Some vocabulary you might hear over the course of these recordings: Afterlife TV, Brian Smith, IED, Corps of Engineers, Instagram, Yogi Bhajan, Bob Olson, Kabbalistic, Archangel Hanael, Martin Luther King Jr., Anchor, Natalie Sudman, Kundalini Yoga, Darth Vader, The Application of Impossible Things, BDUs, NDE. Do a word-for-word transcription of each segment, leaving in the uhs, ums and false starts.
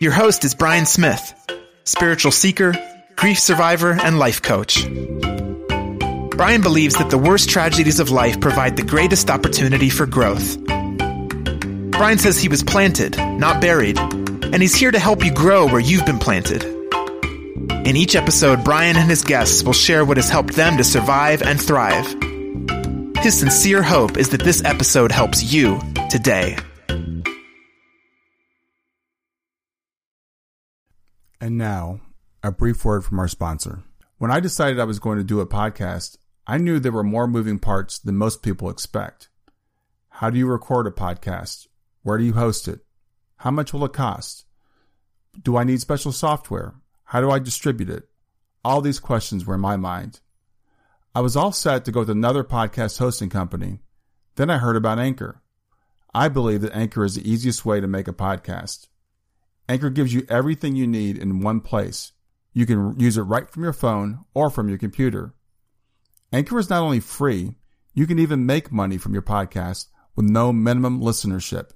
Your host is Brian Smith, spiritual seeker, grief survivor, and life coach. Brian believes that the worst tragedies of life provide the greatest opportunity for growth. Brian says he was planted, not buried, and he's here to help you grow where you've been planted. In each episode, Brian and his guests will share what has helped them to survive and thrive. His sincere hope is that this episode helps you today. And now, a brief word from our sponsor. When I decided I was going to do a podcast, I knew there were more moving parts than most people expect. How do you record a podcast? Where do you host it? How much will it cost? Do I need special software? How do I distribute it? All these questions were in my mind. I was all set to go with another podcast hosting company. Then I heard about Anchor. I believe that Anchor is the easiest way to make a podcast. Anchor gives you everything you need in one place. You can use it right from your phone or from your computer. Anchor is not only free, you can even make money from your podcast with no minimum listenership.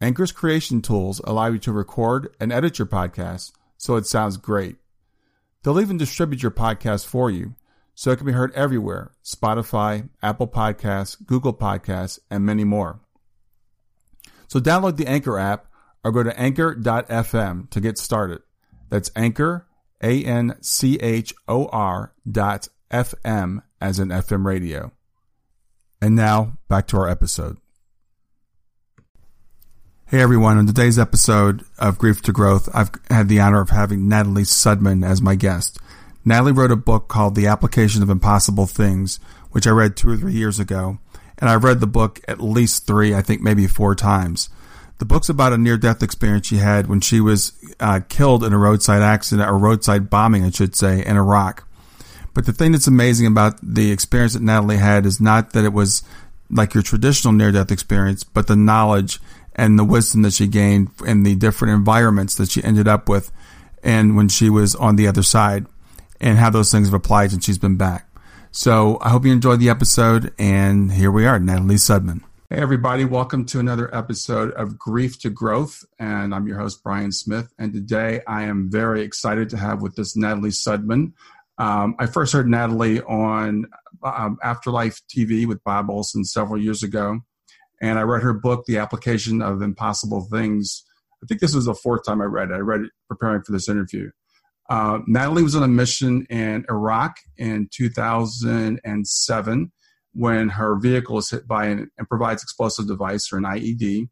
Anchor's creation tools allow you to record and edit your podcast so it sounds great. They'll even distribute your podcast for you so it can be heard everywhere: Spotify, Apple Podcasts, Google Podcasts, and many more. So download the Anchor app or go to anchor dot f m to get started. That's Anchor, A N C H O R dot F M as in F M radio. And now, back to our episode. Hey everyone, on today's episode of Grief to Growth, I've had the honor of having Natalie Sudman as my guest. Natalie wrote a book called The Application of Impossible Things, which I read two or three years ago, and I read the book at least three, I think maybe four times. The book's about a near-death experience she had when she was uh, killed in a roadside accident, or roadside bombing, I should say, in Iraq. But the thing that's amazing about the experience that Natalie had is not that it was like your traditional near-death experience, but the knowledge and the wisdom that she gained and the different environments that she ended up with and when she was on the other side, and how those things have applied since she's been back. So I hope you enjoyed the episode, and here we are, Natalie Sudman. Hey, everybody. Welcome to another episode of Grief to Growth, and I'm your host, Brian Smith, and today I am very excited to have with us Natalie Sudman. Um, I first heard Natalie on um, Afterlife T V with Bob Olson several years ago, and I read her book, The Application of Impossible Things. I think this was the fourth time I read it. I read it preparing for this interview. Uh, Natalie was on a mission in Iraq in two thousand seven, when her vehicle is hit by an improvised explosive device, or an I E D.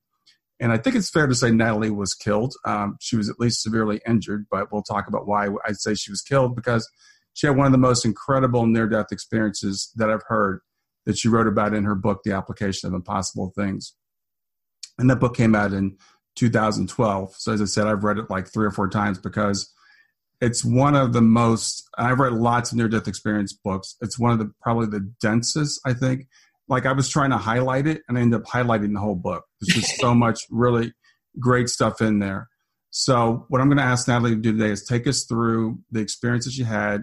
And I think it's fair to say Natalie was killed. Um, she was at least severely injured, but we'll talk about why I'd say she was killed, because she had one of the most incredible near-death experiences that I've heard, that she wrote about in her book, The Application of Impossible Things. And that book came out in two thousand twelve. So as I said, I've read it like three or four times because it's one of the most, I've read lots of near-death experience books. It's one of the, probably the densest, I think. Like, I was trying to highlight it, and I ended up highlighting the whole book. There's just so much really great stuff in there. So what I'm going to ask Natalie to do today is take us through the experiences she had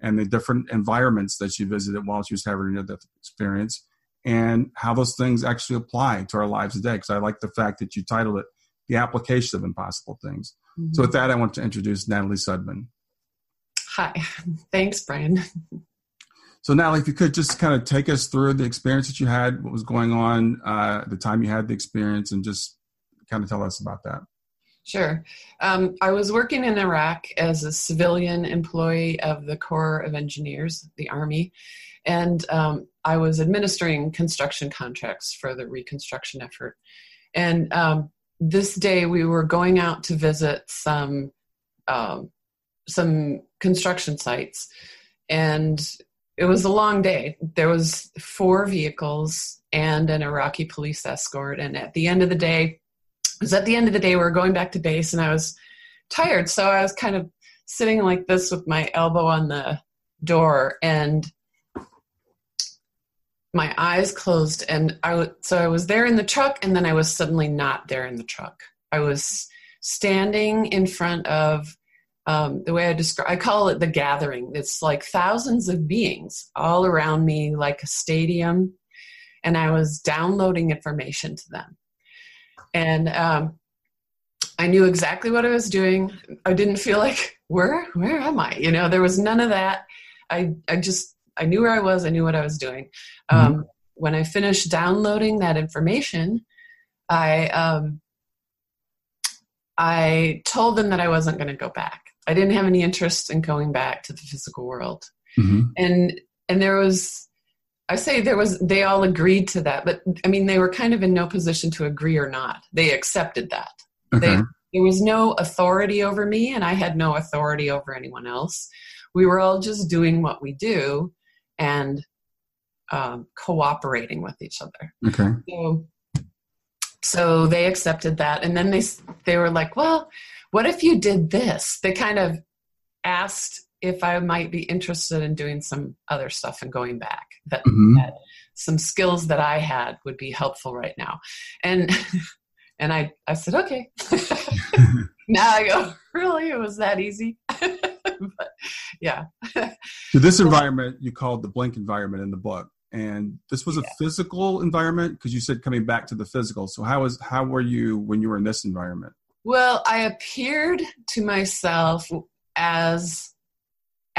and the different environments that she visited while she was having a near-death experience, and how those things actually apply to our lives today. Because I like the fact that you titled it The Application of Impossible Things. Mm-hmm. So with that, I want to introduce Natalie Sudman. Hi. Thanks, Brian. So Natalie, if you could just kind of take us through the experience that you had, what was going on, uh, the time you had the experience, and just kind of tell us about that. Sure. Um, I was working in Iraq as a civilian employee of the Corps of Engineers, the Army, and um, I was administering construction contracts for the reconstruction effort. And um, this day we were going out to visit some um, some construction sites, and it was a long day. There was four vehicles and an Iraqi police escort, and at the end of the day, Because at the end of the day, we were going back to base, and I was tired. So I was kind of sitting like this with my elbow on the door, and my eyes closed. And I w- so I was there in the truck, and then I was suddenly not there in the truck. I was standing in front of um, the way I describe, I call it the gathering. It's like thousands of beings all around me, like a stadium, and I was downloading information to them. And um, I knew exactly what I was doing. I didn't feel like, where, where am I? You know, there was none of that. I, I just, I knew where I was. I knew what I was doing. Um, mm-hmm. When I finished downloading that information, I, um, I told them that I wasn't going to go back. I didn't have any interest in going back to the physical world. Mm-hmm. And, and there was, I say there was, they all agreed to that, but I mean, they were kind of in no position to agree or not. They accepted that. Okay. They, there was no authority over me, and I had no authority over anyone else. We were all just doing what we do and um, cooperating with each other. Okay. So, so they accepted that. And then they, they were like, well, what if you did this? They kind of asked if I might be interested in doing some other stuff and going back, that, mm-hmm. that some skills that I had would be helpful right now. And, and I, I said, okay. Now I go, really? It was that easy? But yeah. So this environment you called the blank environment in the book, and this was a yeah. physical environment, 'cause you said coming back to the physical. So how is, how were you when you were in this environment? Well, I appeared to myself as,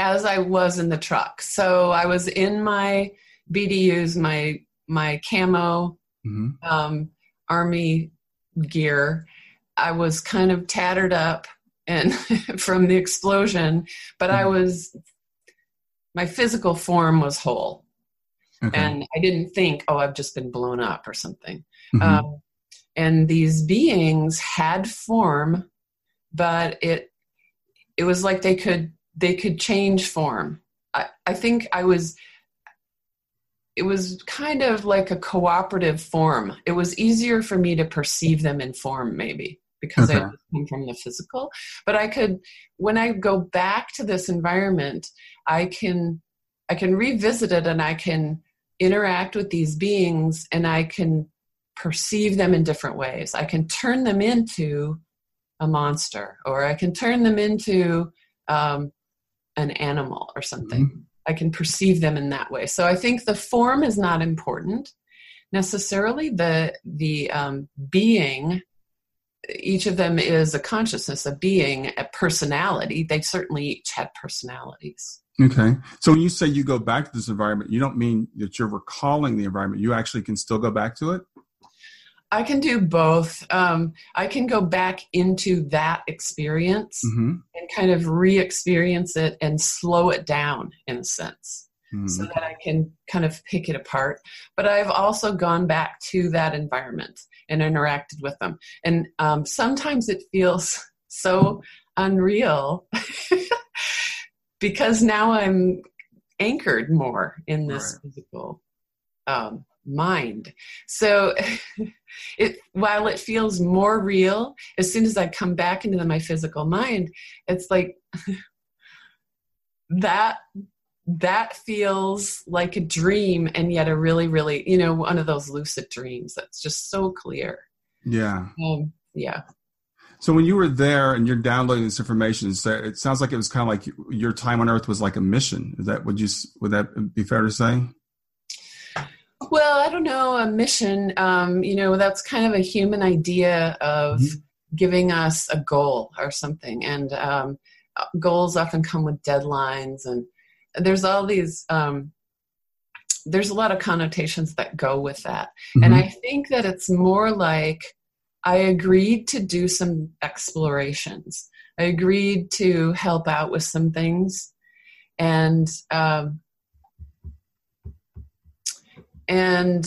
as I was in the truck. So I was in my B D Us, my my camo, mm-hmm. um, Army gear. I was kind of tattered up and from the explosion, but mm-hmm. I was, my physical form was whole. Okay. And I didn't think, oh, I've just been blown up or something. Mm-hmm. Um, and these beings had form, but it it was like they could They could change form. I, I think I was, it was kind of like a cooperative form. It was easier for me to perceive them in form, maybe, because okay. I came from the physical. But I could, when I go back to this environment, I can, I can revisit it, and I can interact with these beings, and I can perceive them in different ways. I can turn them into a monster, or I can turn them into um, an animal or something. Mm-hmm. I can perceive them in that way. So I think the form is not important necessarily. The, the, um, being, each of them is a consciousness, a being, a personality. They certainly each had personalities. Okay. So when you say you go back to this environment, you don't mean that you're recalling the environment. You actually can still go back to it. I can do both. Um, I can go back into that experience mm-hmm. and kind of re-experience it and slow it down in a sense mm. so that I can kind of pick it apart. But I've also gone back to that environment and interacted with them. And um, sometimes it feels so unreal because now I'm anchored more in this right. physical um mind. So it, while it feels more real, as soon as I come back into my physical mind, it's like that, that feels like a dream, and yet a really, really, you know, one of those lucid dreams that's just so clear. Yeah. Um, yeah. So when you were there and you're downloading this information, so it sounds like it was kind of like your time on earth was like a mission. Is that, would you, would that be fair to say? Well, I don't know, a mission, um, you know, that's kind of a human idea of mm-hmm. giving us a goal or something. And um, goals often come with deadlines, and there's all these, um, there's a lot of connotations that go with that. Mm-hmm. And I think that it's more like I agreed to do some explorations. I agreed to help out with some things. And, um, and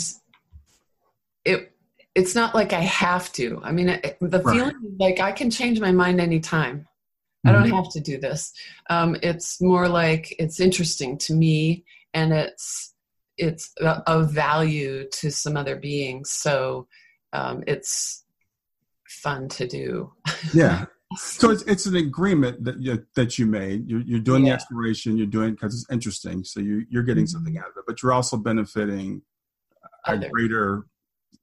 it, it's not like I have to. I mean, it, the right. feeling is like I can change my mind anytime. Mm-hmm. I don't have to do this. Um, it's more like it's interesting to me, and it's, it's of value to some other beings. So, um, it's fun to do. Yeah. So it's it's an agreement that you, that you made. You're, you're doing yeah. the exploration. You're doing because it's interesting. So you you're getting mm-hmm. something out of it, but you're also benefiting Other. a greater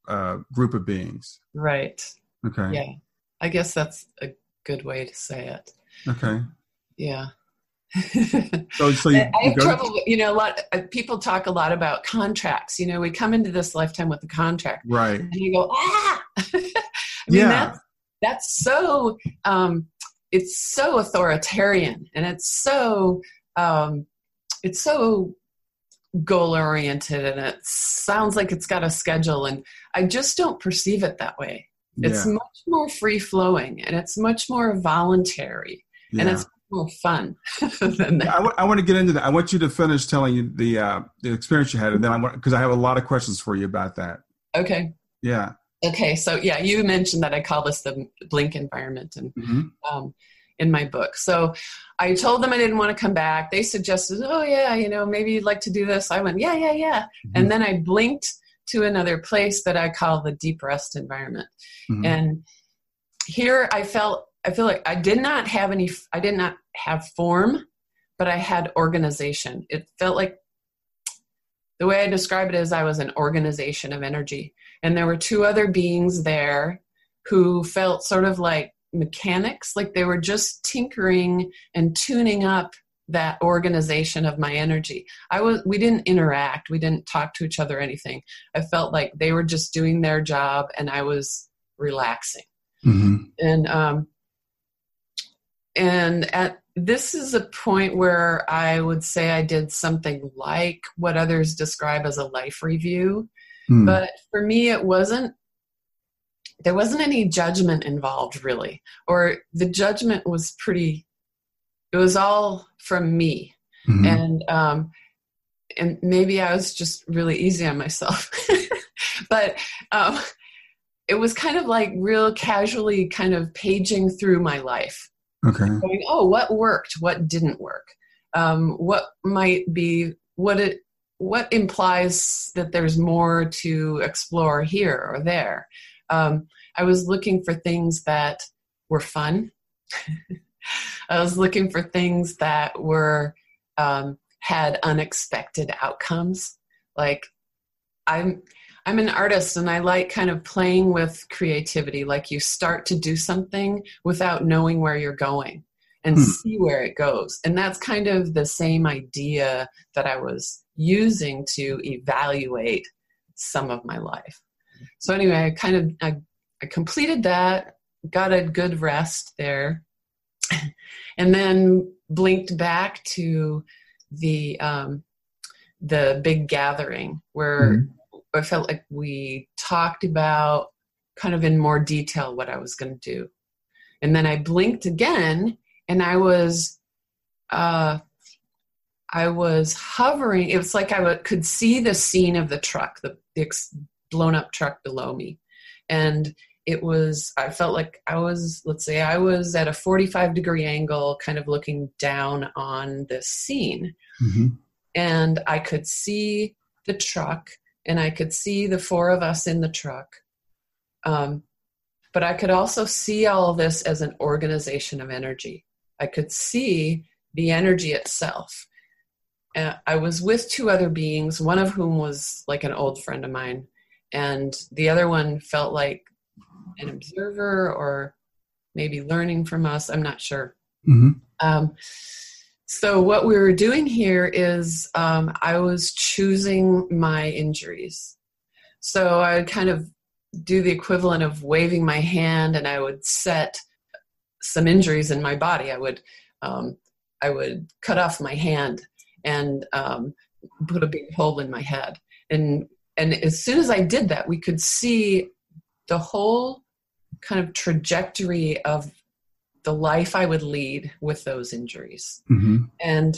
uh, group of beings. Right. Okay. Yeah, I guess that's a good way to say it. Okay. Yeah. so, so you, I you have trouble. To- you know, a lot of people talk a lot about contracts. You know, we come into this lifetime with a contract, right? And you go, ah. I mean, yeah. That's, That's so, um, it's so authoritarian, and it's so, um, it's so goal-oriented, and it sounds like it's got a schedule, and I just don't perceive it that way. Yeah. It's much more free-flowing, and it's much more voluntary, yeah. and it's more fun than that. Yeah, I, w- I want to get into that. I want you to finish telling you the uh, the experience you had, and then I want, because I have a lot of questions for you about that. Okay. Yeah. Okay, so yeah, you mentioned that I call this the blink environment, and mm-hmm. um, in my book. So I told them I didn't want to come back. They suggested, oh yeah, you know, maybe you'd like to do this. I went, yeah, yeah, yeah. Mm-hmm. And then I blinked to another place that I call the deep rest environment. Mm-hmm. And here I felt, I feel like I did not have any, I did not have form, but I had organization. It felt like, the way I describe it is I was an organization of energy. And there were two other beings there who felt sort of like mechanics, like they were just tinkering and tuning up that organization of my energy. I was, we didn't interact. We didn't talk to each other or anything. I felt like they were just doing their job and I was relaxing. Mm-hmm. And, um, and at, this is a point where I would say I did something like what others describe as a life review. Mm. But for me, it wasn't, there wasn't any judgment involved really, or the judgment was pretty, it was all from me. Mm-hmm. And, um, and maybe I was just really easy on myself, but, um, it was kind of like real casually kind of paging through my life. Okay. Going, oh, what worked? What didn't work? Um, what might be, what it, what implies that there's more to explore here or there? Um, I was looking for things that were fun. I was looking for things that were, um, had unexpected outcomes. Like I'm, I'm an artist and I like kind of playing with creativity. Like you start to do something without knowing where you're going and hmm. see where it goes. And that's kind of the same idea that I was using to evaluate some of my life. So anyway, I kind of, I, I completed that, got a good rest there, and then blinked back to the, um, the big gathering where hmm. I felt like we talked about kind of in more detail what I was going to do. And then I blinked again and I was, uh, I was hovering. It was like I w- could see the scene of the truck, the, the ex- blown up truck below me. And it was, I felt like I was, let's say I was at a forty-five degree angle, kind of looking down on this scene. Mm-hmm. And I could see the truck. And I could see the four of us in the truck. Um, but I could also see all this as an organization of energy. I could see the energy itself. Uh, I was with two other beings, one of whom was like an old friend of mine. And the other one felt like an observer or maybe learning from us. I'm not sure. Mm-hmm. Um, So what we were doing here is um, I was choosing my injuries. So I would kind of do the equivalent of waving my hand, and I would set some injuries in my body. I would um, I would cut off my hand and um, put a big hole in my head. And and as soon as I did that, we could see the whole kind of trajectory of the life I would lead with those injuries. Mm-hmm. And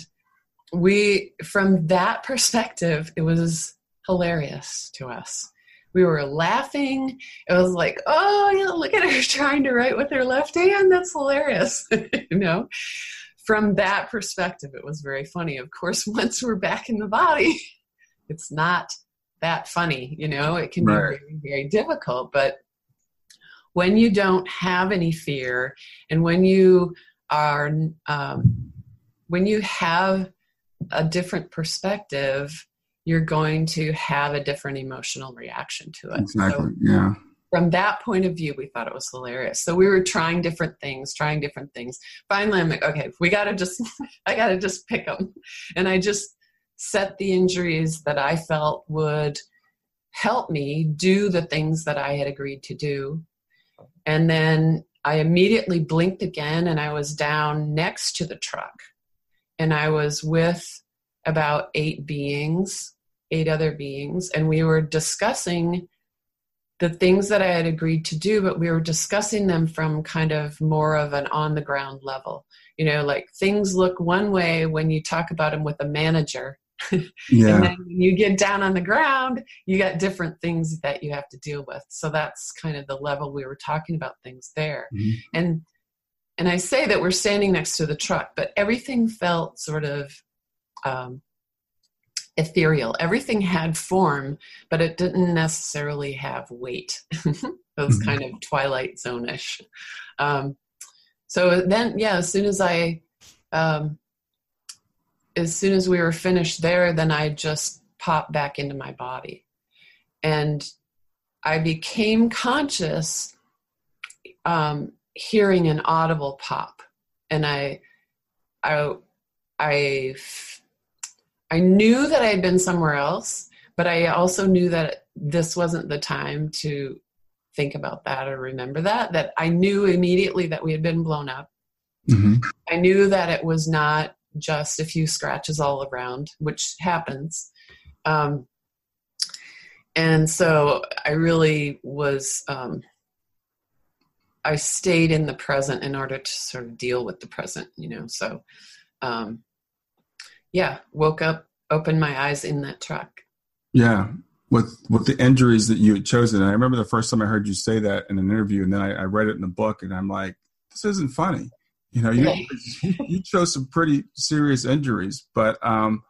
we, from that perspective, it was hilarious to us. We were laughing. It was like, oh, you know, look at her trying to write with her left hand. That's hilarious. You know, from that perspective, it was very funny. Of course, once we're back in the body, it's not that funny. You know, it can right. be very, very difficult. But when you don't have any fear, and when you are, um, when you have a different perspective, you're going to have a different emotional reaction to it. Exactly. So yeah. From that point of view, we thought it was hilarious. So we were trying different things, trying different things. Finally, I'm like, okay, we got to just, I got to just pick them. And I just set the injuries that I felt would help me do the things that I had agreed to do. And then I immediately blinked again, and I was down next to the truck, and I was with about eight beings, eight other beings. And we were discussing the things that I had agreed to do, but we were discussing them from kind of more of an on the ground level, you know, like things look one way when you talk about them with a manager. Yeah. And then when you get down on the ground, you got different things that you have to deal with. So that's kind of the level we were talking about things there. Mm-hmm. And, and I say that we're standing next to the truck, but everything felt sort of Um, ethereal. Everything had form, but it didn't necessarily have weight. It was mm-hmm. kind of Twilight Zone-ish. Um, so then, yeah, as soon as I, um, as soon as we were finished there, then I just popped back into my body. And I became conscious, um, hearing an audible pop. And I, I, I I knew that I had been somewhere else, but I also knew that this wasn't the time to think about that or remember that, that I knew immediately that we had been blown up. Mm-hmm. I knew that it was not just a few scratches all around, which happens. Um, and so I really was, um, I stayed in the present in order to sort of deal with the present, you know, so, um, yeah, woke up, opened my eyes in that truck. Yeah, with with the injuries that you had chosen. And I remember the first time I heard you say that in an interview, and then I, I read it in the book, and I'm like, this isn't funny. You know, you you chose some pretty serious injuries, but um,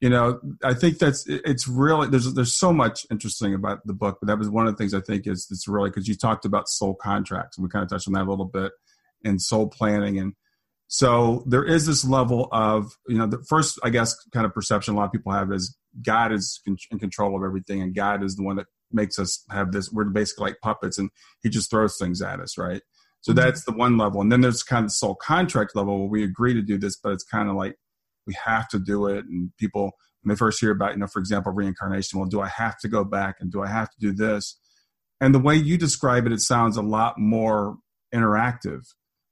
you know, I think that's it, it's really there's there's so much interesting about the book, but that was one of the things I think is it's really because you talked about soul contracts, and we kind of touched on that a little bit, and soul planning and. So there is this level of, you know, the first, I guess, kind of perception a lot of people have is God is in control of everything, and God is the one that makes us have this. We're basically like puppets, and he just throws things at us, right? So mm-hmm. that's the one level. And then there's kind of the soul contract level where we agree to do this, but it's kind of like we have to do it. And people, when they first hear about, you know, for example, reincarnation, well, do I have to go back, and do I have to do this? And the way you describe it, it sounds a lot more interactive.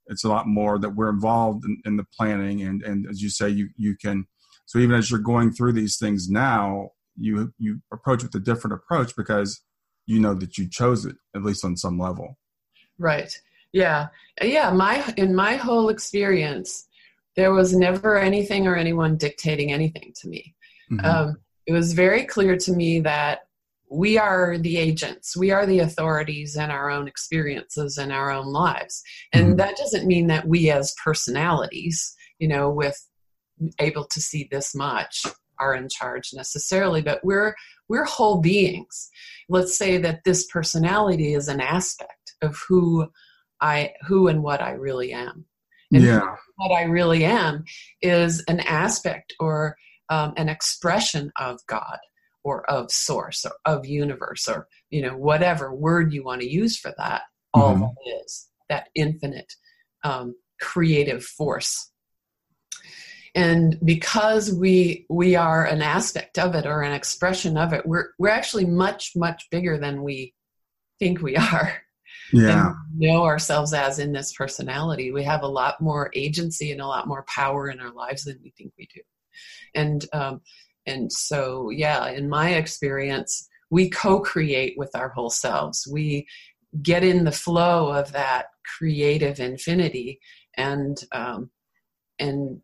It's a lot more that we're involved in, in the planning. And, and as you say, you, you can, so even as you're going through these things now, you, you approach with a different approach because you know that you chose it, at least on some level. Right. Yeah. Yeah. My, in my whole experience, there was never anything or anyone dictating anything to me. Mm-hmm. Um, it was very clear to me that we are the agents. We are the authorities in our own experiences and our own lives. And mm-hmm. that doesn't mean that we as personalities, you know, with able to see this much are in charge necessarily, but we're, we're whole beings. Let's say that this personality is an aspect of who I, who and what I really am. And yeah. what I really am is an aspect or um, an expression of God, or of source, or of universe, or, you know, whatever word you want to use for that, all mm-hmm. that is, that infinite um, creative force. And because we we are an aspect of it, or an expression of it, we're we're actually much, much bigger than we think we are. Yeah. And we know ourselves as in this personality. We have a lot more agency and a lot more power in our lives than we think we do. And, um, And so, yeah, in my experience, we co-create with our whole selves. We get in the flow of that creative infinity. And, um, and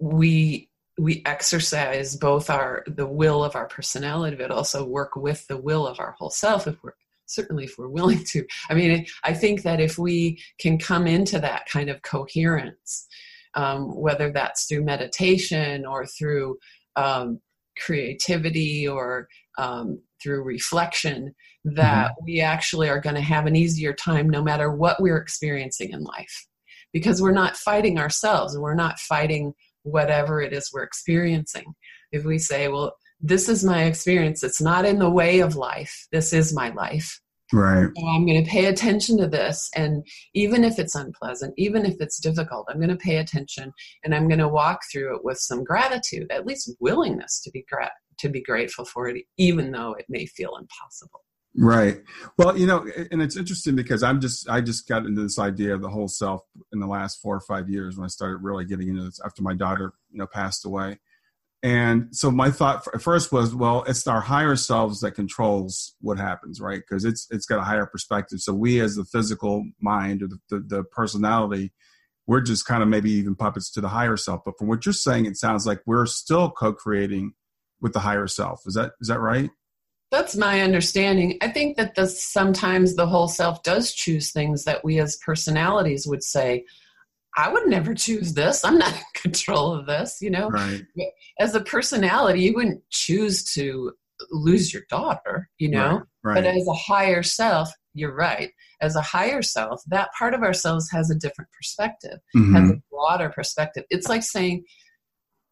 we, we exercise both our, the will of our personality, but also work with the will of our whole self, if we're, certainly if we're willing to. I mean, I think that if we can come into that kind of coherence, um, whether that's through meditation or through um, creativity or um, through reflection, that mm-hmm. we actually are going to have an easier time no matter what we're experiencing in life, because we're not fighting ourselves. We're not fighting whatever it is we're experiencing. If we say, well, this is my experience, it's not in the way of life, this is my life. Right. So I'm going to pay attention to this. And even if it's unpleasant, even if it's difficult, I'm going to pay attention, and I'm going to walk through it with some gratitude, at least willingness to be gra- to be grateful for it, even though it may feel impossible. Right. Well, you know, and it's interesting because I'm just, I just got into this idea of the whole self in the last four or five years when I started really getting into this after my daughter, you know, passed away. And so my thought at first was, well, it's our higher selves that controls what happens, right? Because it's it's got a higher perspective. So we as the physical mind or the, the, the personality, we're just kind of maybe even puppets to the higher self. But from what you're saying, it sounds like we're still co-creating with the higher self. Is that is that right? That's my understanding. I think that the, sometimes the whole self does choose things that we as personalities would say, I would never choose this. I'm not in control of this, you know. Right. As a personality, you wouldn't choose to lose your daughter, you know. Right, right. But as a higher self, you're right. As a higher self, that part of ourselves has a different perspective, mm-hmm. has a broader perspective. It's like saying,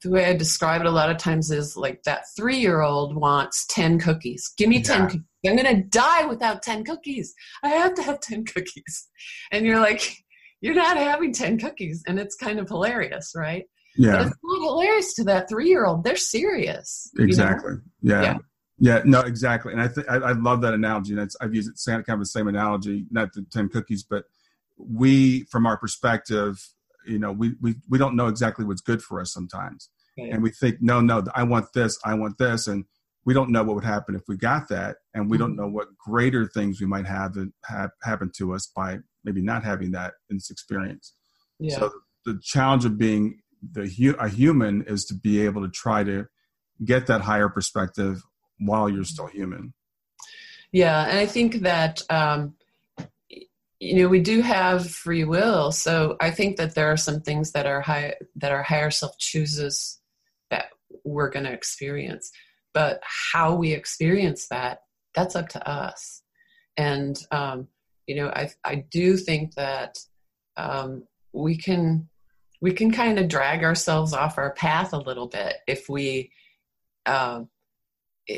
the way I describe it a lot of times is like that three-year-old wants ten cookies. Give me yeah. ten cookies. I'm going to die without ten cookies. I have to have ten cookies. And you're like, you're not having ten cookies. And it's kind of hilarious, right? Yeah. But it's not hilarious to that three-year-old. They're serious. Exactly. You know? yeah. yeah. Yeah. No, exactly. And I think I, I love that analogy. And it's, I've used it, kind of the same analogy, not the ten cookies, but we, from our perspective, you know, we, we, we don't know exactly what's good for us sometimes. Okay. And we think, no, no, I want this, I want this. And we don't know what would happen if we got that. And we mm-hmm. don't know what greater things we might have, have happen to us by maybe not having that in this experience. Yeah. So the challenge of being the hu- a human is to be able to try to get that higher perspective while you're still human. Yeah. And I think that, um, you know, we do have free will. So I think that there are some things that our high, that our higher self chooses that we're going to experience, but how we experience that, that's up to us. And, um, you know, I, I do think that, um, we can, we can kind of drag ourselves off our path a little bit if we, um, uh,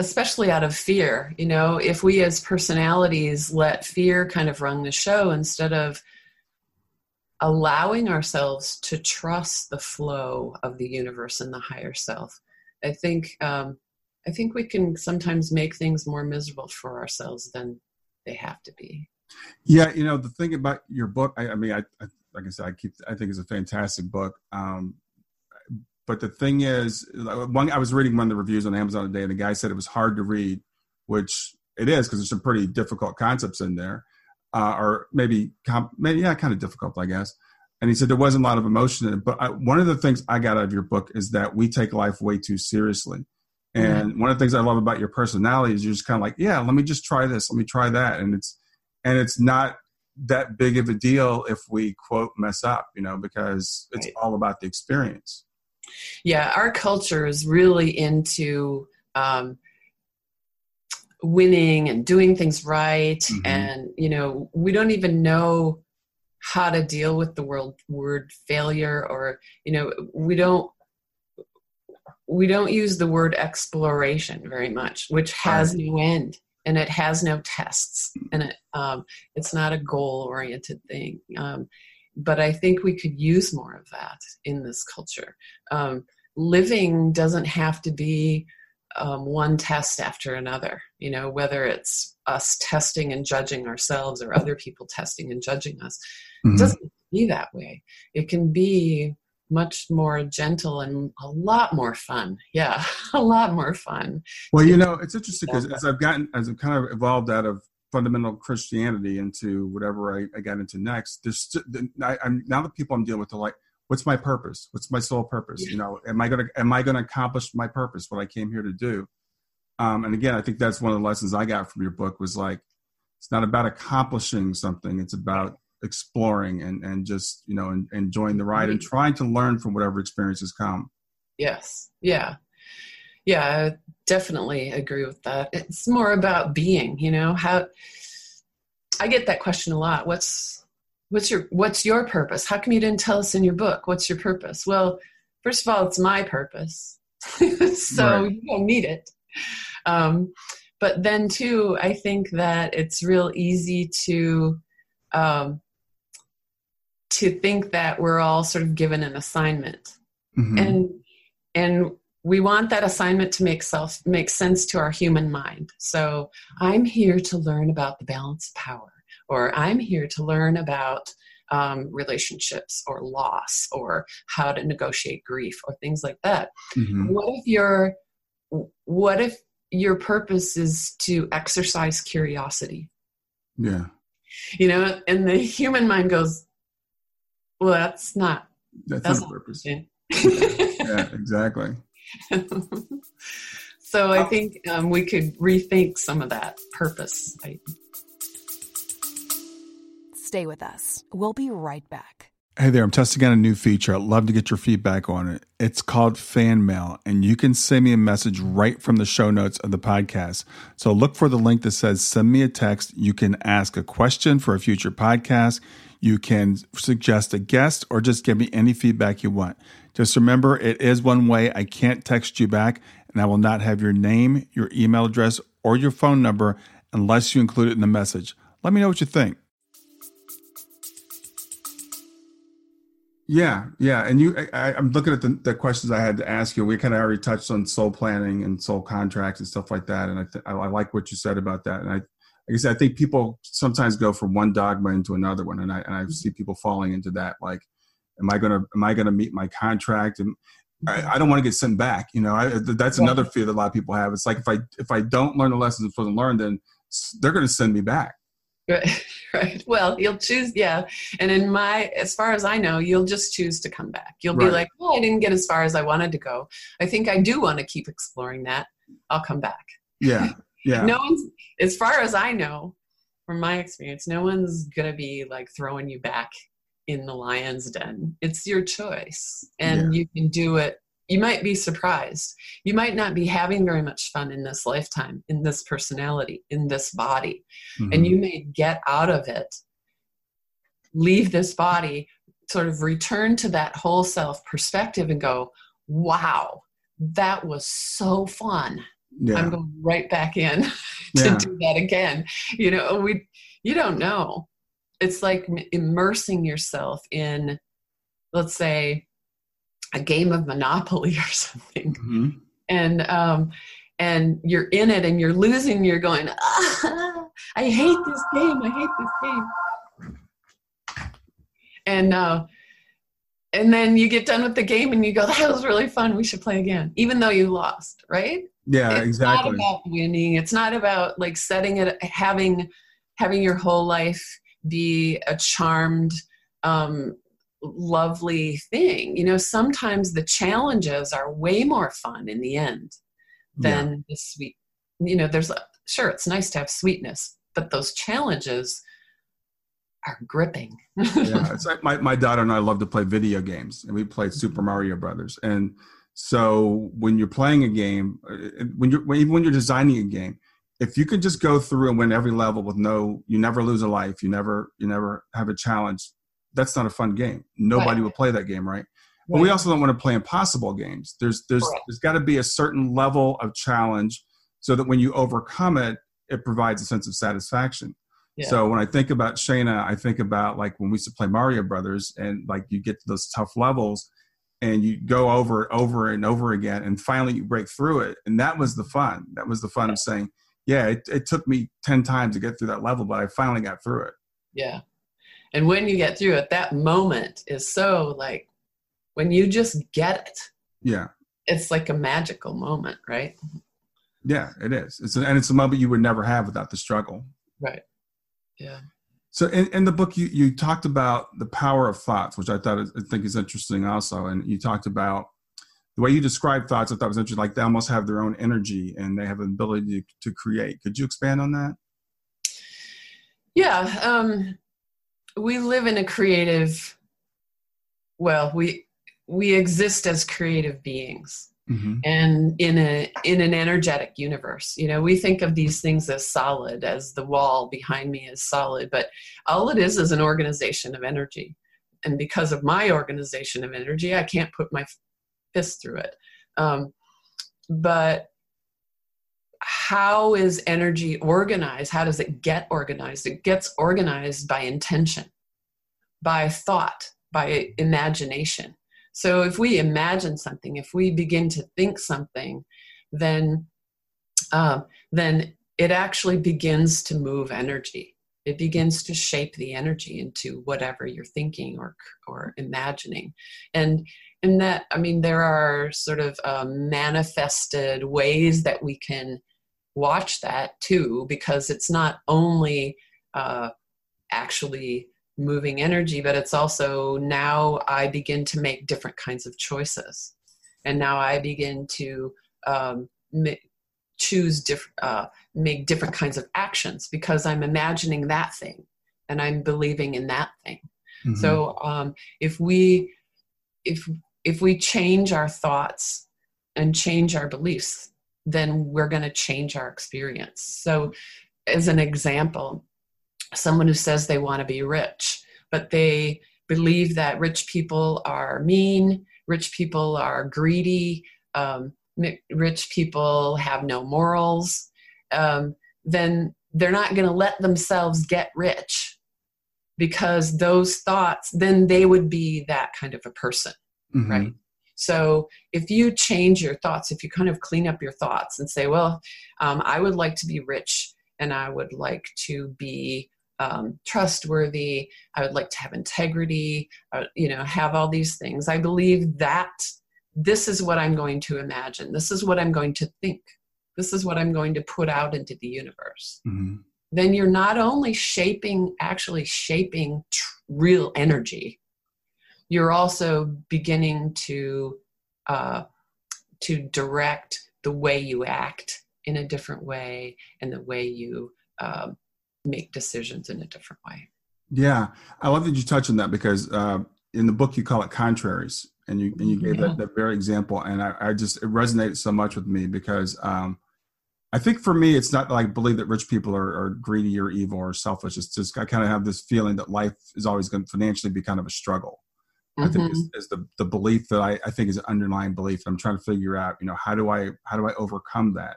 especially out of fear, you know, if we as personalities let fear kind of run the show instead of allowing ourselves to trust the flow of the universe and the higher self. I think, um, I think we can sometimes make things more miserable for ourselves than they have to be. Yeah. You know, the thing about your book, I, I mean, I, I, like I said, I keep, I think it's a fantastic book. Um, But the thing is, one, I was reading one of the reviews on Amazon today, and the guy said it was hard to read, which it is because there's some pretty difficult concepts in there, uh, or maybe, maybe yeah, kind of difficult, I guess. And he said there wasn't a lot of emotion in it. But I, one of the things I got out of your book is that we take life way too seriously. And mm-hmm. one of the things I love about your personality is you're just kind of like, yeah, let me just try this, let me try that, and it's and it's not that big of a deal if we quote mess up, you know, because it's right. all about the experience. Yeah, our culture is really into um, winning and doing things right. Mm-hmm. And, you know, we don't even know how to deal with the word, word failure, or, you know, we don't we don't use the word exploration very much, which has right. no end, and it has no tests, and it, um, it's not a goal-oriented thing. Um But I think we could use more of that in this culture. Um, living doesn't have to be um, one test after another, you know, whether it's us testing and judging ourselves or other people testing and judging us. Mm-hmm. It doesn't have to be that way. It can be much more gentle and a lot more fun. Yeah, a lot more fun. Well, you know, it's interesting because as I've gotten, as I've kind of evolved out of fundamental Christianity into whatever I, I got into next, there's st- I, I'm now the people I'm dealing with are like, what's my purpose? What's my sole purpose? You know, am I gonna am I gonna accomplish my purpose? What I came here to do? Um, and again, I think that's one of the lessons I got from your book was like, it's not about accomplishing something; it's about exploring and, and just, you know, and, enjoying the ride and trying to learn from whatever experiences come. Yes. Yeah. Yeah. I definitely agree with that. It's more about being, you know, how I get that question a lot. What's, what's your, what's your purpose? How come you didn't tell us in your book? What's your purpose? Well, first of all, it's my purpose. So right. You don't need it. Um, but then too, I think that it's real easy to, um, to think that we're all sort of given an assignment, mm-hmm. and and we want that assignment to make self make sense to our human mind. So I'm here to learn about the balance of power, or I'm here to learn about um, relationships or loss or how to negotiate grief or things like that. Mm-hmm. What if your what if your purpose is to exercise curiosity? Yeah. You know, and the human mind goes, well, that's not, that's, that's not purpose. Yeah. Yeah, exactly. So I think um, we could rethink some of that purpose. Right? Stay with us. We'll be right back. Hey there, I'm testing out a new feature. I'd love to get your feedback on it. It's called Fan Mail, and you can send me a message right from the show notes of the podcast. So look for the link that says send me a text. You can ask a question for a future podcast. You can suggest a guest or just give me any feedback you want. Just remember, it is one way. I can't text you back, and I will not have your name, your email address, or your phone number unless you include it in the message. Let me know what you think. Yeah, yeah, and you, I, I'm looking at the, the questions I had to ask you. We kind of already touched on soul planning and soul contracts and stuff like that, and I, th- I like what you said about that. And I, like I said, I think people sometimes go from one dogma into another one, and I and I see people falling into that. Like, am I gonna am I gonna meet my contract? And I, I don't want to get sent back. You know, I, that's yeah. another fear that a lot of people have. It's like if I if I don't learn the lessons I'm supposed to learn, then they're gonna send me back. Right. Right. Well, you'll choose. Yeah. And in my, as far as I know, you'll just choose to come back. You'll right. be like, oh, I didn't get as far as I wanted to go. I think I do want to keep exploring that. I'll come back. Yeah. Yeah. No one's, as far as I know, from my experience, no one's going to be like throwing you back in the lion's den. It's your choice, and yeah. you can do it. You might be surprised. You might not be having very much fun in this lifetime, in this personality, in this body. Mm-hmm. And you may get out of it, leave this body, sort of return to that whole self perspective and go, wow, that was so fun. Yeah. I'm going right back in to yeah. do that again. You know, we, you don't know. It's like immersing yourself in, let's say, a game of Monopoly or something. Mm-hmm. And, um, and you're in it and you're losing, you're going, ah, I hate this game. I hate this game. And, uh, and then you get done with the game and you go, that was really fun. We should play again, even though you lost. Right. Yeah, it's exactly. It's not about winning. It's not about like setting it, having, having your whole life be a charmed, um, lovely thing. You know, sometimes the challenges are way more fun in the end than yeah. the sweet, you know, there's a, sure, it's nice to have sweetness, but those challenges are gripping. Yeah, it's like my, my daughter and I love to play video games, and we played Super Mario Brothers. And so when you're playing a game, when you're, when, even when you're designing a game, if you could just go through and win every level with no, you never lose a life, you never, you never have a challenge, that's not a fun game. Nobody right. would play that game, right? But right. we also don't want to play impossible games. There's there's right. there's got to be a certain level of challenge so that when you overcome it, it provides a sense of satisfaction. Yeah. So when I think about Shayna, I think about like when we used to play Mario Brothers, and like you get to those tough levels and you go over and over and over again, and finally you break through it. And that was the fun. That was the fun yeah. of saying, yeah, it, it took me ten times to get through that level, but I finally got through it. Yeah. And when you get through it, that moment is so like, when you just get it. Yeah. It's like a magical moment, right? Yeah, it is. It's a, and it's a moment you would never have without the struggle. Right. Yeah. So in, in the book, you, you talked about the power of thoughts, which I thought I think is interesting also. And you talked about the way you described thoughts. I thought was interesting. Like they almost have their own energy and they have an ability to, to create. Could you expand on that? Yeah. Um, we live in a creative, well, we, we exist as creative beings. Mm-hmm. And in a in an energetic universe, you know, we think of these things as solid, as the wall behind me is solid, but all it is is an organization of energy. And because of my organization of energy, I can't put my fist through it. Um, but how is energy organized? How does it get organized? It gets organized by intention, by thought, by imagination. So if we imagine something, if we begin to think something, then um, then it actually begins to move energy. It begins to shape the energy into whatever you're thinking or or imagining. And and that, I mean, there are sort of um, manifested ways that we can watch that too, because it's not only uh, actually moving energy, but it's also now I begin to make different kinds of choices. And now I begin to um, ma- choose, diff- uh, make different kinds of actions because I'm imagining that thing and I'm believing in that thing. Mm-hmm. So um, if we, if, if we change our thoughts and change our beliefs, then we're going to change our experience. So as an example, someone who says they want to be rich, but they believe that rich people are mean, rich people are greedy, um, rich people have no morals, um, then they're not going to let themselves get rich because those thoughts, then they would be that kind of a person, mm-hmm. right? So if you change your thoughts, if you kind of clean up your thoughts and say, well, um, I would like to be rich and I would like to be Um, trustworthy. I would like to have integrity, uh, you know, have all these things. I believe that this is what I'm going to imagine. This is what I'm going to think. This is what I'm going to put out into the universe. Mm-hmm. Then you're not only shaping, actually shaping tr- real energy, you're also beginning to, uh, to direct the way you act in a different way and the way you, um, make decisions in a different way. Yeah. I love that you touch on that because uh, in the book you call it contraries and you and you gave yeah. that, that very example. And I, I just, it resonated so much with me because um, I think for me, it's not like believe that rich people are, are greedy or evil or selfish. It's just, I kind of have this feeling that life is always going to financially be kind of a struggle. Mm-hmm. I think is, is the, the belief that I, I think is an underlying belief. I'm trying to figure out, you know, how do I, how do I overcome that?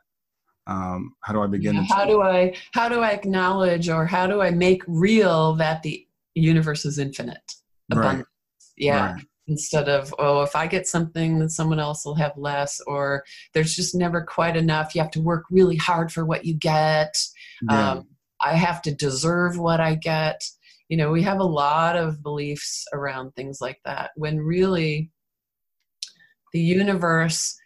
Um, how do I begin? Yeah, how do I, how do I acknowledge or how do I make real that the universe is infinite? Abundance? Right. Yeah. Right. Instead of, oh, if I get something then someone else will have less, or there's just never quite enough. You have to work really hard for what you get. Yeah. Um, I have to deserve what I get. You know, we have a lot of beliefs around things like that when really the universe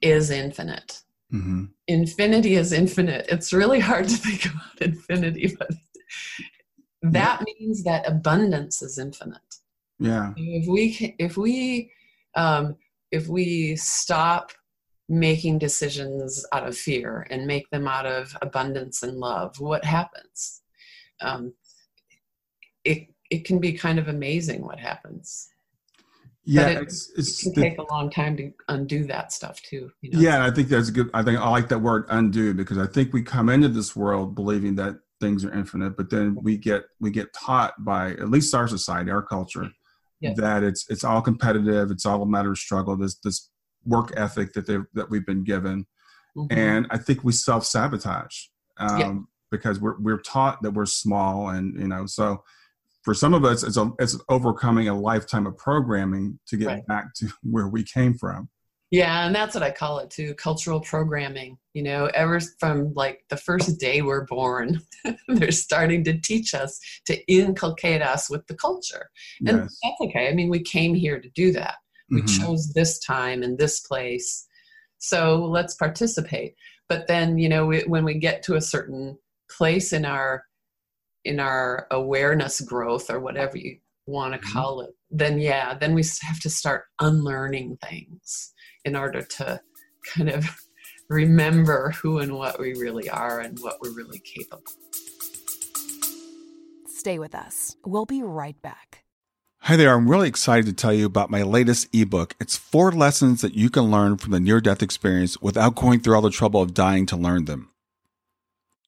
is infinite. Mm-hmm. Infinity is infinite. It's really hard to think about infinity, but that yeah. means that abundance is infinite. Yeah. If we if we um, if we stop making decisions out of fear and make them out of abundance and love, what happens? Um, it it can be kind of amazing what happens. Yeah, it, it's, it's it can the, take a long time to undo that stuff too. You know? Yeah, I think that's a good. I think I like that word undo because I think we come into this world believing that things are infinite, but then we get we get taught by at least our society, our culture, yeah. that it's it's all competitive, it's all a matter of struggle. This this work ethic that they that we've been given, mm-hmm. and I think we self sabotage um, yeah. because we're we're taught that we're small, and you know so. For some of us, it's, a, it's overcoming a lifetime of programming to get right. back to where we came from. Yeah, and that's what I call it too, cultural programming. You know, ever from like the first day we're born, they're starting to teach us, to inculcate us with the culture. And yes. that's okay. I mean, we came here to do that. We mm-hmm. chose this time and this place, so let's participate. But then, you know, we, when we get to a certain place in our in our awareness growth or whatever you want to mm-hmm. call it, then yeah, then we have to start unlearning things in order to kind of remember who and what we really are and what we're really capable of. Stay with us. We'll be right back. Hi there. I'm really excited to tell you about my latest ebook. It's four lessons that you can learn from the near-death experience without going through all the trouble of dying to learn them.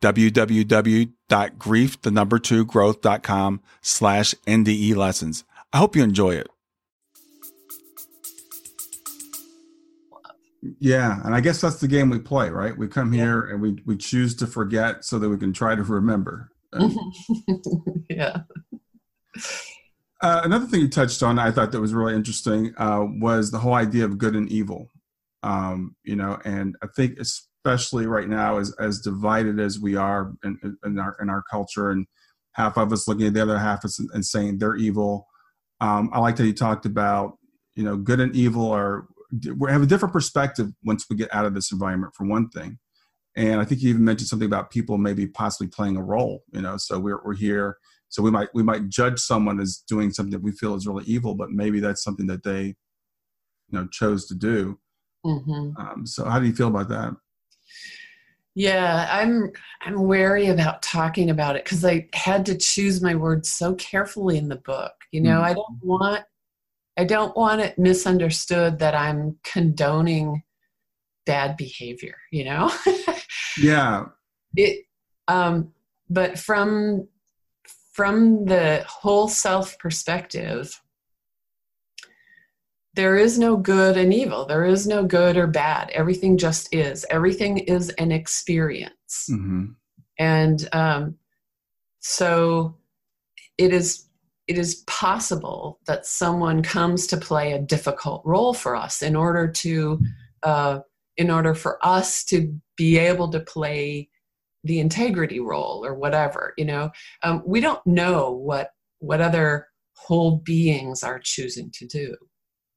www.grief2growth.com slash NDE lessons. I hope you enjoy it. Yeah, and I guess that's the game we play, right? We come here yeah. and we, we choose to forget so that we can try to remember. yeah. Uh, another thing you touched on I thought that was really interesting uh, was the whole idea of good and evil. Um, you know, and I think it's especially right now, as as divided as we are in, in our in our culture, and half of us looking at the other half and saying they're evil. Um, I like that you talked about, you know, good and evil are, we have a different perspective once we get out of this environment, for one thing. And I think you even mentioned something about people maybe possibly playing a role, you know, so we're we're here. So we might we might judge someone as doing something that we feel is really evil, but maybe that's something that they, you know, chose to do. Mm-hmm. Um, so how do you feel about that? Yeah, I'm I'm wary about talking about it because I had to choose my words so carefully in the book. You know, mm-hmm. I don't want I don't want it misunderstood that I'm condoning bad behavior, you know? yeah. It um but from from the whole self perspective, there is no good and evil. There is no good or bad. Everything just is. Everything is an experience. Mm-hmm. And um, so it is it is possible that someone comes to play a difficult role for us in order to uh, in order for us to be able to play the integrity role or whatever, you know. Um, we don't know what what other whole beings are choosing to do.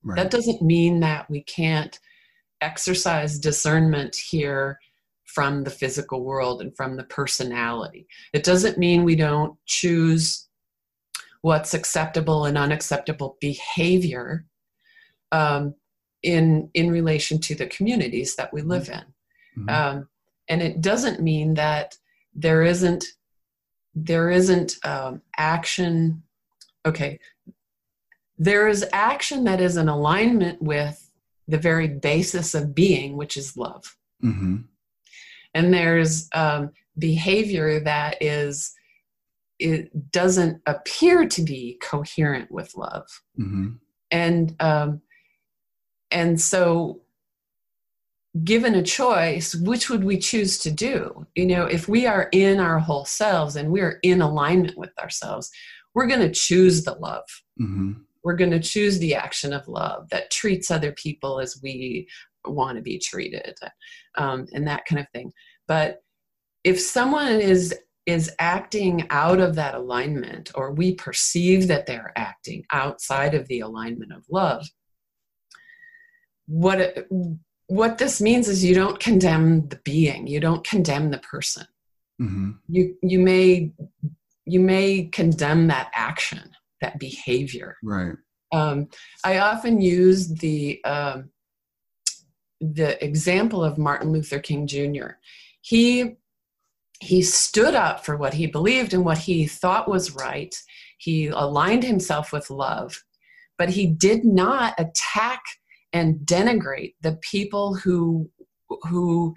Right. That doesn't mean that we can't exercise discernment here from the physical world and from the personality. It doesn't mean we don't choose what's acceptable and unacceptable behavior um, in in relation to the communities that we live in. Mm-hmm. Um, and it doesn't mean that there isn't there isn't um, action. Okay. There is action that is in alignment with the very basis of being, which is love. Mm-hmm. And there's um, behavior that is, it doesn't appear to be coherent with love. Mm-hmm. And, um, and so given a choice, which would we choose to do? You know, if we are in our whole selves and we're in alignment with ourselves, we're going to choose the love. Mm-hmm. We're going to choose the action of love that treats other people as we want to be treated, um, and that kind of thing. But if someone is is acting out of that alignment, or we perceive that they're acting outside of the alignment of love, what it, what this means is you don't condemn the being, you don't condemn the person. Mm-hmm. You you may you may condemn that action, that behavior. Right. Um, I often use the um, the example of Martin Luther King Junior He he stood up for what he believed and what he thought was right. He aligned himself with love, but he did not attack and denigrate the people who who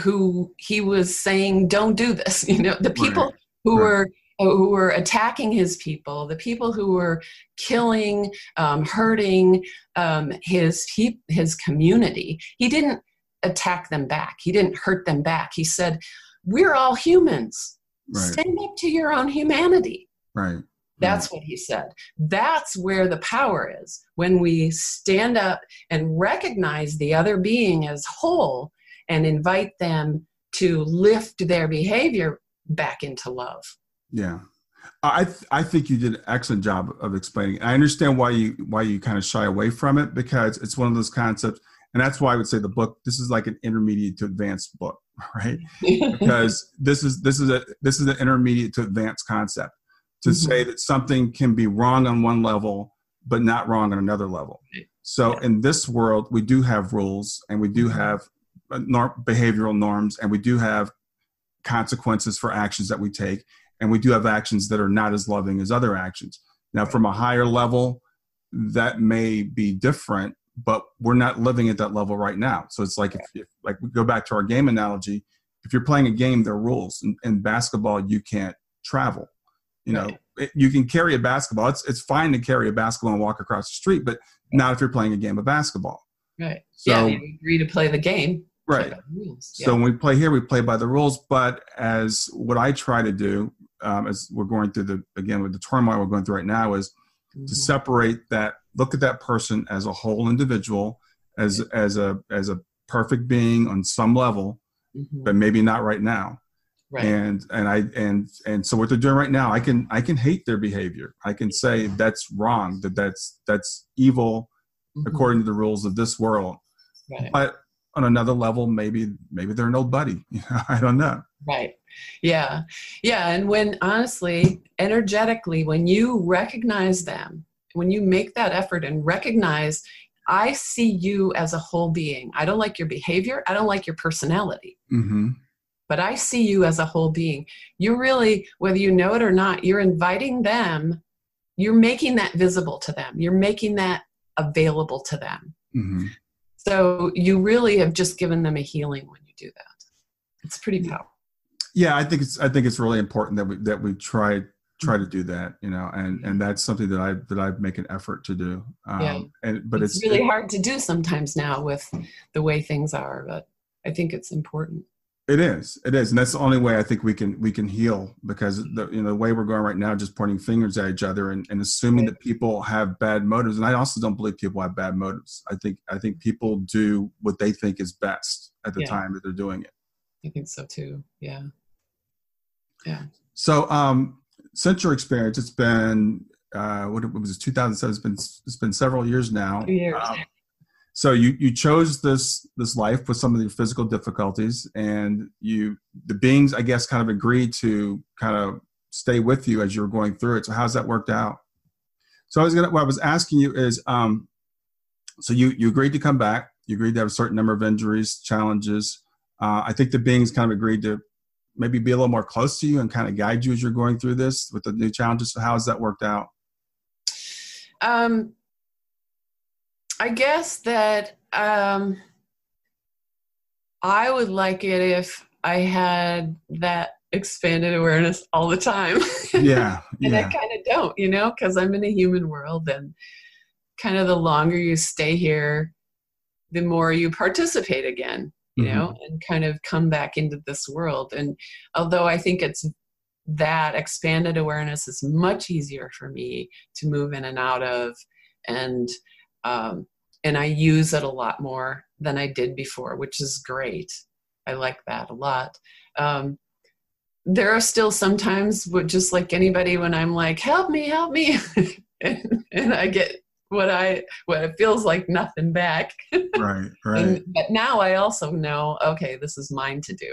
who he was saying don't do this. You know, the people right. who right. were. who were attacking his people, the people who were killing, um, hurting um, his he, his community. He didn't attack them back. He didn't hurt them back. He said, we're all humans. Right. Stand up to your own humanity. Right. That's what he said. That's where the power is. When we stand up and recognize the other being as whole and invite them to lift their behavior back into love. Yeah. I th- I think you did an excellent job of explaining. I understand why you why you kind of shy away from it, because it's one of those concepts. And that's why I would say the book, this is like an intermediate to advanced book, right? Because this is this is a this is an intermediate to advanced concept. To mm-hmm. say that something can be wrong on one level, but not wrong on another level. So yeah. in this world, we do have rules, and we do have norm- behavioral norms, and we do have consequences for actions that we take. And we do have actions that are not as loving as other actions. Now, from a higher level, that may be different, but we're not living at that level right now. So it's like, yeah. if, if, like we go back to our game analogy, if you're playing a game, there are rules. In, in basketball, you can't travel. You know, it, you can carry a basketball. It's it's fine to carry a basketball and walk across the street, but not if you're playing a game of basketball. Right. So, yeah, you agree to play the game. Right. Play the rules. So yeah. when we play here, we play by the rules. But as what I try to do, um, as we're going through the, again, with the turmoil we're going through right now, is mm-hmm. to separate that, look at that person as a whole individual, as right. as a as a perfect being on some level, mm-hmm. but maybe not right now. Right. And and I and and so what they're doing right now, I can I can hate their behavior. I can say that's wrong, that that's that's evil, mm-hmm. according to the rules of this world. Right. But on another level, maybe maybe they're an old buddy. I don't know. Right. Yeah. Yeah. And when honestly, energetically, when you recognize them, when you make that effort and recognize, I see you as a whole being. I don't like your behavior. I don't like your personality. Mm-hmm. But I see you as a whole being. You're really, whether you know it or not, you're inviting them, you're making that visible to them. You're making that available to them. Mm-hmm. So you really have just given them a healing when you do that. It's pretty powerful. Yeah, I think it's I think it's really important that we that we try try to do that, you know, and, and that's something that I that I make an effort to do. Um yeah. and but it's, it's really it, hard to do sometimes now with the way things are, but I think it's important. It is. It is. And that's the only way I think we can we can heal, because the you know the way we're going right now, just pointing fingers at each other and, and assuming that people have bad motives. And I also don't believe people have bad motives. I think I think people do what they think is best at the yeah. time that they're doing it. I think so too. Yeah. Yeah. So um, since your experience, it's been uh, what, what was it, two thousand seven? It's been it's been several years now. Two years. Um, So you, you chose this this life with some of your physical difficulties, and you the beings, I guess, kind of agreed to kind of stay with you as you were going through it. So how's that worked out? So I was gonna what I was asking you is, um, so you you agreed to come back. You agreed to have a certain number of injuries, challenges. Uh, I think the beings kind of agreed to maybe be a little more close to you and kind of guide you as you're going through this with the new challenges. So how's that worked out? Um. I guess that um, I would like it if I had that expanded awareness all the time. Yeah. and yeah. I kind of don't, you know, because I'm in a human world, and kind of the longer you stay here, the more you participate again, you mm-hmm. know, and kind of come back into this world. And although I think it's that expanded awareness is much easier for me to move in and out of, and Um, and I use it a lot more than I did before, which is great. I like that a lot. Um, there are still sometimes, just like anybody, when I'm like, help me, help me. and, and I get what I, what it feels like nothing back. Right, right. And, but now I also know, okay, this is mine to do.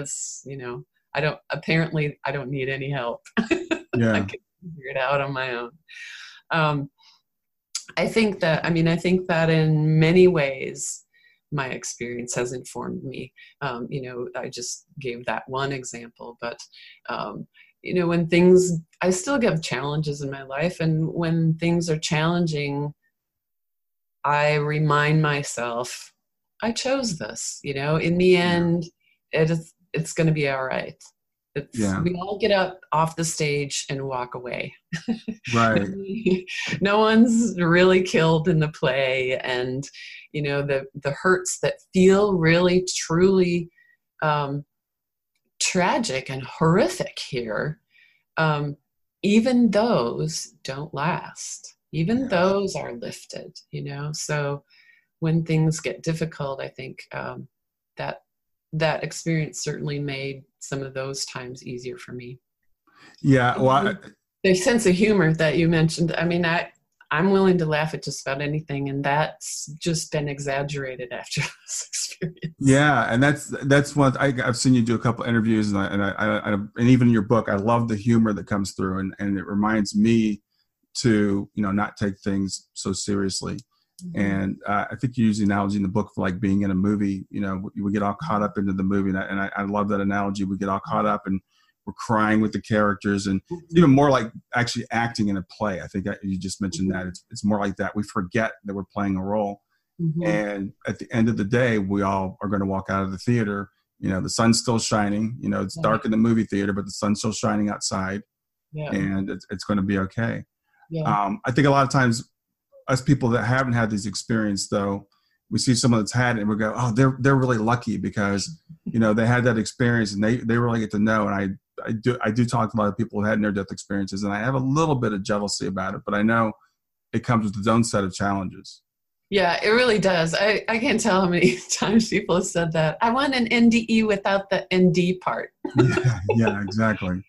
It's, you know, I don't, apparently I don't need any help. Yeah. I can figure it out on my own. Um, I think that, I mean, I think that in many ways, my experience has informed me. Um, you know, I just gave that one example, but, um, you know, when things, I still have challenges in my life, and when things are challenging, I remind myself, I chose this, you know, in the end, it is, it's going to be all right. It's, yeah. We all get up off the stage and walk away. Right. No one's really killed in the play. And, you know, the, the hurts that feel really, truly um, tragic and horrific here, um, even those don't last. Even yeah. those are lifted, you know. So when things get difficult, I think um, that that experience certainly made some of those times easier for me. Yeah. Well, I, the sense of humor that you mentioned, I mean, I, I'm willing to laugh at just about anything, and that's just been exaggerated after this experience. Yeah. And that's, that's one, I, I've seen you do a couple interviews, and I, and I, I, and even in your book, I love the humor that comes through, and, and it reminds me to, you know, not take things so seriously. Mm-hmm. And uh, I think you use the analogy in the book for like being in a movie. You know, we, we get all caught up into the movie, and I, and I, I love that analogy. We get all caught up, and we're crying with the characters, and mm-hmm. even more like actually acting in a play. I think I, you just mentioned mm-hmm. that it's it's more like that. We forget that we're playing a role, mm-hmm. and at the end of the day, we all are going to walk out of the theater. You know, the sun's still shining. You know, it's yeah. dark in the movie theater, but the sun's still shining outside, yeah. and it's, it's going to be okay. Yeah. Um, I think a lot of times, us people that haven't had these experiences, though, we see someone that's had it and we go, oh, they're they're really lucky, because you know they had that experience, and they they really get to know. And I I do I do talk to a lot of people who had near death experiences, and I have a little bit of jealousy about it, but I know it comes with its own set of challenges. Yeah, it really does. I, I can't tell how many times people have said that. I want an N D E without the N D part. yeah, yeah, exactly.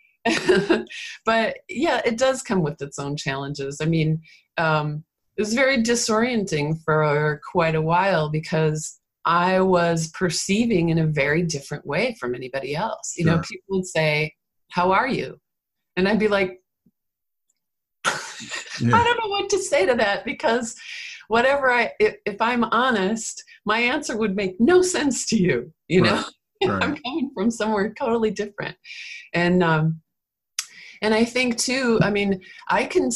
But yeah, it does come with its own challenges. I mean, um, it was very disorienting for quite a while, because I was perceiving in a very different way from anybody else. You sure. know, people would say, how are you? And I'd be like, yeah. I don't know what to say to that, because whatever I, if, if I'm honest, my answer would make no sense to you. You right. know, right. I'm coming from somewhere totally different. And, um, and I think too, I mean, I can,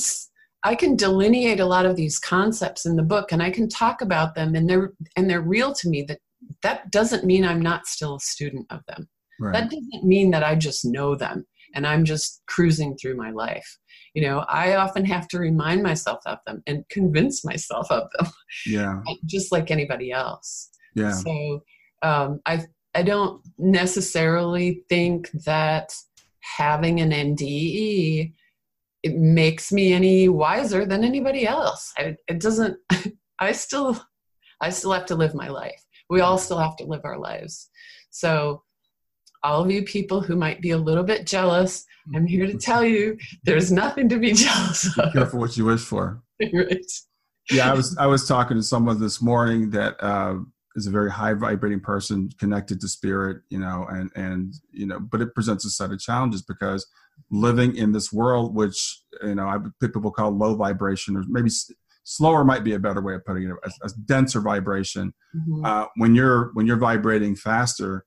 I can delineate a lot of these concepts in the book, and I can talk about them, and they're, and they're real to me. That that doesn't mean I'm not still a student of them. Right. That doesn't mean that I just know them and I'm just cruising through my life. You know, I often have to remind myself of them and convince myself of them. Yeah. Just like anybody else. Yeah. So um, I, I don't necessarily think that having an N D E it makes me any wiser than anybody else. I, it doesn't, I still, I still have to live my life. We all still have to live our lives. So all of you people who might be a little bit jealous, I'm here to tell you, there's nothing to be jealous of. Be careful what you wish for. Right. Yeah. I was, I was talking to someone this morning that uh, is a very high vibrating person connected to spirit, you know, and, and, you know, but it presents a set of challenges, because living in this world, which, you know, I people call low vibration, or maybe s- slower might be a better way of putting it, a, a denser vibration. Mm-hmm. Uh, when you're, when you're vibrating faster,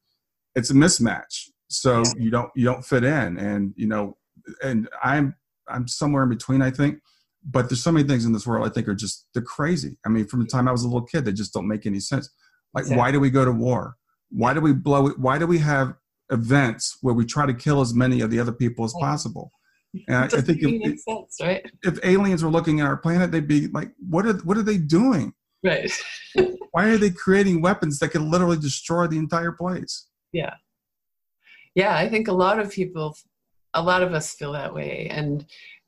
it's a mismatch. So yeah. you don't, you don't fit in, and, you know, and I'm, I'm somewhere in between, I think, but there's so many things in this world I think are just, they're crazy. I mean, from the time I was a little kid, they just don't make any sense. Like, exactly. Why do we go to war? Why do we blow it? Why do we have events where we try to kill as many of the other people as possible? And I, I think if, sense, right? if aliens were looking at our planet, they'd be like, what are what are they doing? Right. Why are they creating weapons that can literally destroy the entire place? Yeah. Yeah, I think a lot of people, a lot of us feel that way, and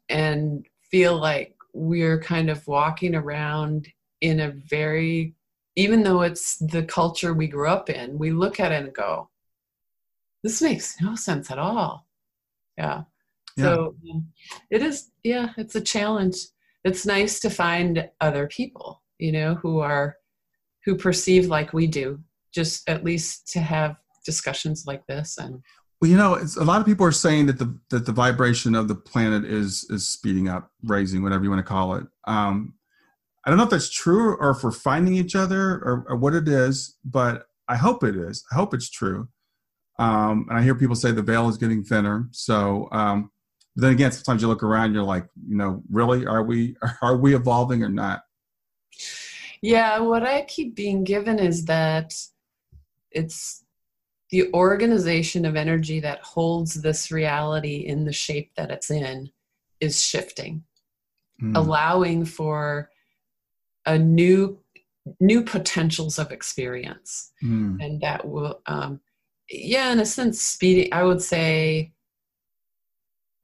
and feel like we're kind of walking around in a very, even though it's the culture we grew up in, we look at it and go, this makes no sense at all. Yeah. yeah. So um, it is, yeah, it's a challenge. It's nice to find other people, you know, who are, who perceive like we do, just at least to have discussions like this. And well, you know, it's, a lot of people are saying that the, that the vibration of the planet is, is speeding up, raising, whatever you want to call it. Um, I don't know if that's true, or if we're finding each other, or, or what it is, but I hope it is. I hope it's true. Um, and I hear people say the veil is getting thinner. So um, but then again, sometimes you look around, you're like, you know, really, are we, are we evolving or not? Yeah. What I keep being given is that it's, the organization of energy that holds this reality in the shape that it's in is shifting, mm. allowing for a new new potentials of experience. Mm. And that will, um, yeah, in a sense, speeding, I would say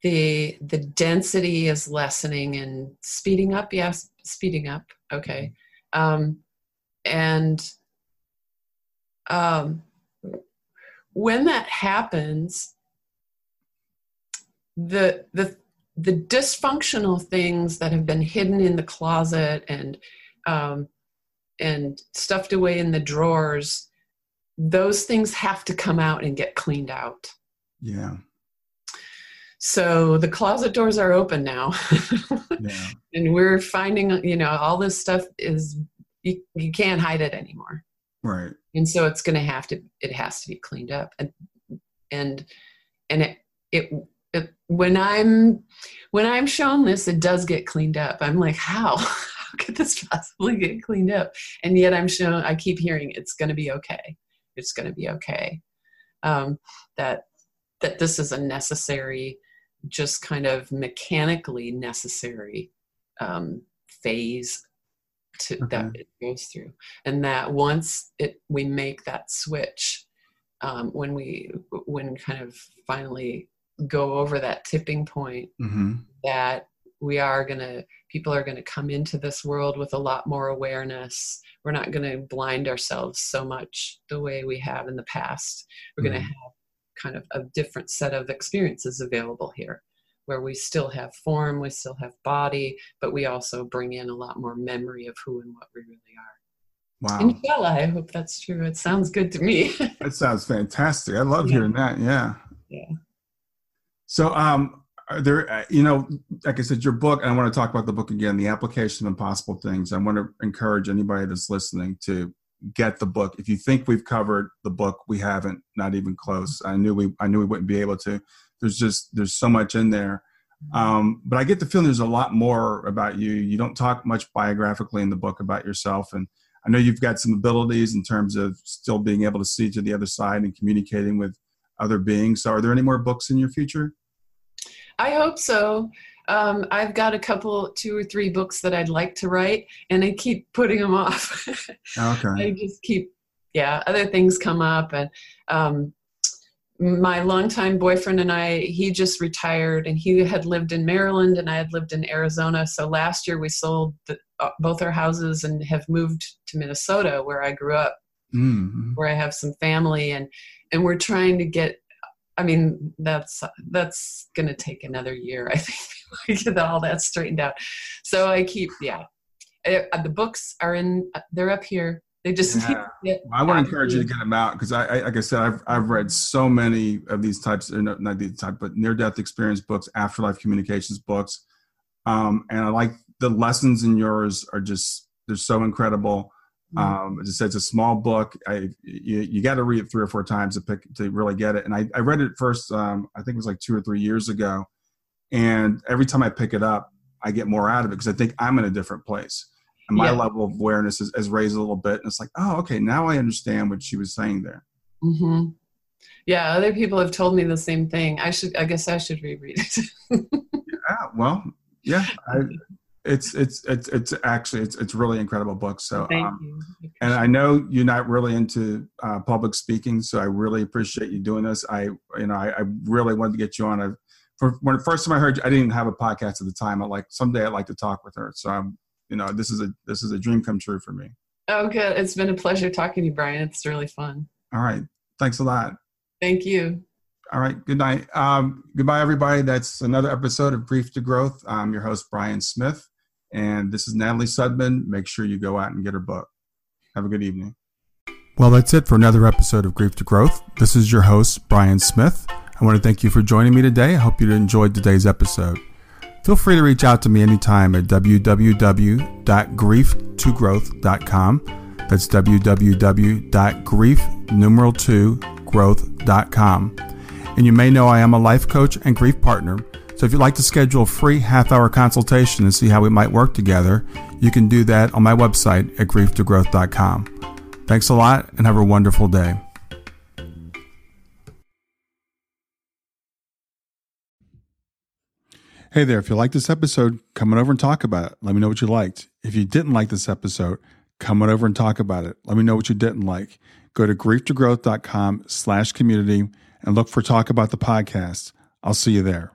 the the density is lessening and speeding up. Yes, speeding up. Okay. Um, and um, when that happens, the the the dysfunctional things that have been hidden in the closet and um, and stuffed away in the drawers, those things have to come out and get cleaned out. Yeah. So the closet doors are open now. Yeah. And we're finding, you know, all this stuff is, you, you can't hide it anymore. Right. And so it's going to have to, it has to be cleaned up. And, and, and it, it, it, when I'm, when I'm shown this, it does get cleaned up. I'm like, how, how could this possibly get cleaned up? And yet I'm shown, I keep hearing it's going to be okay. It's going to be okay. Um, that, that this is a necessary, just kind of mechanically necessary um, phase to, okay. that it goes through. And that once it, we make that switch, um, when we, when kind of finally go over that tipping point, mm-hmm. that we are going to, people are going to come into this world with a lot more awareness. We're not going to blind ourselves so much the way we have in the past. We're mm-hmm. going to have kind of a different set of experiences available here, where we still have form, we still have body, but we also bring in a lot more memory of who and what we really are. Wow. Inshallah, I hope that's true. It sounds good to me. That sounds fantastic. I love yeah. hearing that. Yeah. Yeah. So, um, are there, you know, like I said, your book, and I want to talk about the book again, The Application of Impossible Things. I want to encourage anybody that's listening to get the book. If you think we've covered the book, we haven't, not even close. I knew we, I knew we wouldn't be able to. There's just, there's so much in there. Um, but I get the feeling there's a lot more about you. You don't talk much biographically in the book about yourself. And I know you've got some abilities in terms of still being able to see to the other side and communicating with other beings. So are there any more books in your future? I hope so. Um, I've got a couple, two or three books that I'd like to write, and I keep putting them off. Okay. I just keep, yeah, other things come up. And um, my longtime boyfriend and I, he just retired, and he had lived in Maryland, and I had lived in Arizona. So last year we sold the, uh, both our houses and have moved to Minnesota, where I grew up, mm-hmm. where I have some family, and, and we're trying to get, I mean, that's, that's going to take another year, I think, to get all that straightened out. So I keep, yeah, it, the books are in, they're up here. They just, yeah. Well, I want to encourage you to get them out. Cause I, I, like I said, I've, I've read so many of these types, or not, not these type, but near death experience books, afterlife communications books. Um, and I like the lessons in yours are just, they're so incredible. Um, as I said, it's a small book. I, you, you got to read it three or four times to pick, to really get it. And I, I read it first, um, I think it was like two or three years ago. And every time I pick it up, I get more out of it because I think I'm in a different place. And my yeah. level of awareness is, is raised a little bit. And it's like, oh, okay, now I understand what she was saying there. Mm-hmm. Yeah. Other people have told me the same thing. I should, I guess I should reread it. yeah, well, yeah. I, It's, it's, it's, it's actually, it's, it's really incredible book. So, um, and I know you're not really into uh, public speaking, so I really appreciate you doing this. I, you know, I, I really wanted to get you on. I, for when the first time I heard you, I didn't even have a podcast at the time. I like someday I'd like to talk with her. So I'm, you know, this is a, this is a dream come true for me. Oh, good. It's been a pleasure talking to you, Brian. It's really fun. All right. Thanks a lot. Thank you. All right. Good night. Um, goodbye, everybody. That's another episode of Grief to Growth. I'm your host, Brian Smith, and this is Natalie Sudman. Make sure you go out and get her book. Have a good evening. Well, that's it for another episode of Grief to Growth. This is your host, Brian Smith. I want to thank you for joining me today. I hope you enjoyed today's episode. Feel free to reach out to me anytime at w w w dot grief to growth dot com. That's w w w dot grief numeral two growth dot com. And you may know I am a life coach and grief partner. So if you'd like to schedule a free half-hour consultation and see how we might work together, you can do that on my website at grief to growth dot com. Thanks a lot and have a wonderful day. Hey there, if you liked this episode, come on over and talk about it. Let me know what you liked. If you didn't like this episode, come on over and talk about it. Let me know what you didn't like. Go to grief to growth dot com slash community and look for Talk About the Podcast. I'll see you there.